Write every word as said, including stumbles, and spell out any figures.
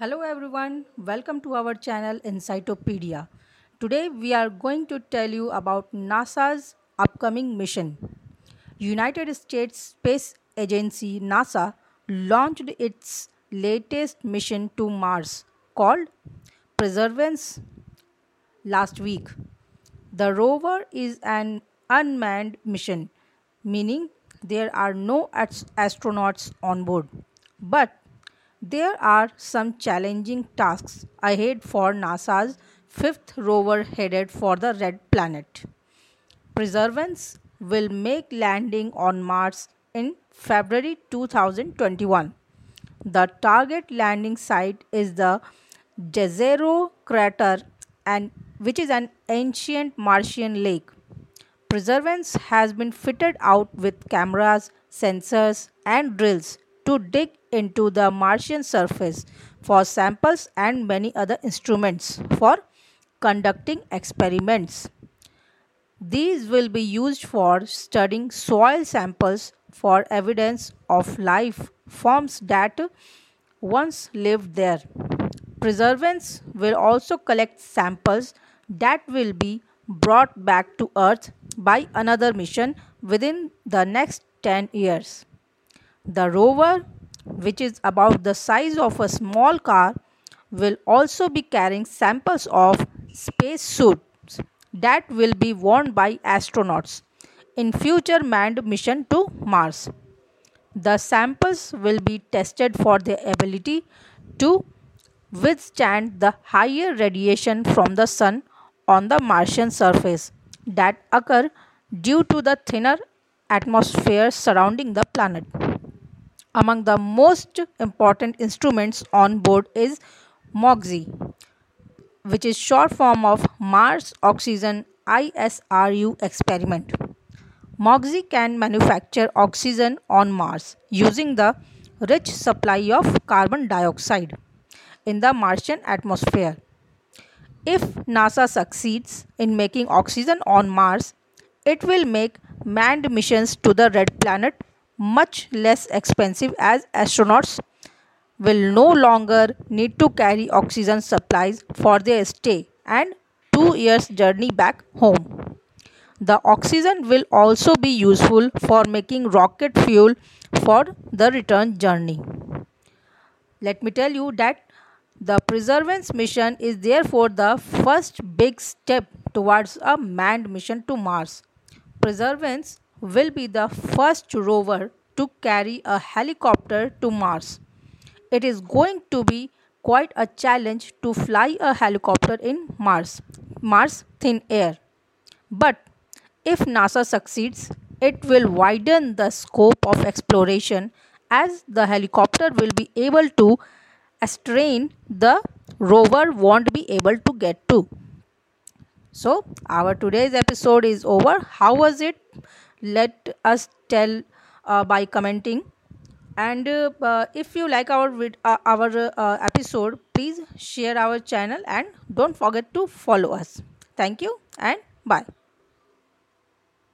Hello everyone, welcome to our channel Encyclopedia. Today we are going to tell you about NASA's upcoming mission. United States Space Agency NASA launched its latest mission to Mars called Perseverance last week. The rover is an unmanned mission, meaning there are no astronauts on board. But there are some challenging tasks ahead for NASA's fifth rover headed for the Red Planet. Perseverance will make landing on Mars in February two thousand twenty-one. The target landing site is the Jezero Crater, and which is an ancient Martian lake. Perseverance has been fitted out with cameras, sensors, and drills to dig into the Martian surface for samples and many other instruments for conducting experiments. These will be used for studying soil samples for evidence of life forms that once lived there. Perseverance will also collect samples that will be brought back to Earth by another mission within the next ten years. The rover, which is about the size of a small car, will also be carrying samples of space suits that will be worn by astronauts in future manned mission to Mars. The samples will be tested for their ability to withstand the higher radiation from the sun on the Martian surface that occur due to the thinner atmosphere surrounding the planet. Among the most important instruments on board is MOXIE, which is short form of Mars Oxygen I S R U experiment. MOXIE can manufacture oxygen on Mars using the rich supply of carbon dioxide in the Martian atmosphere. If NASA succeeds in making oxygen on Mars, it will make manned missions to the Red Planet much less expensive, as astronauts will no longer need to carry oxygen supplies for their stay and two years journey back home. The oxygen will also be useful for making rocket fuel for the return journey. Let me tell you that the Perseverance mission is therefore the first big step towards a manned mission to Mars. Perseverance will be the first rover to carry a helicopter to Mars. It is going to be quite a challenge to fly a helicopter in Mars, Mars thin air. But if NASA succeeds, it will widen the scope of exploration, as the helicopter will be able to ascertain the rover won't be able to get to. So our today's episode is over. How was it? Let us tell uh, by commenting, and uh, uh, if you like our vid uh, our uh, episode, please share our channel and don't forget to follow us. Thank you and bye.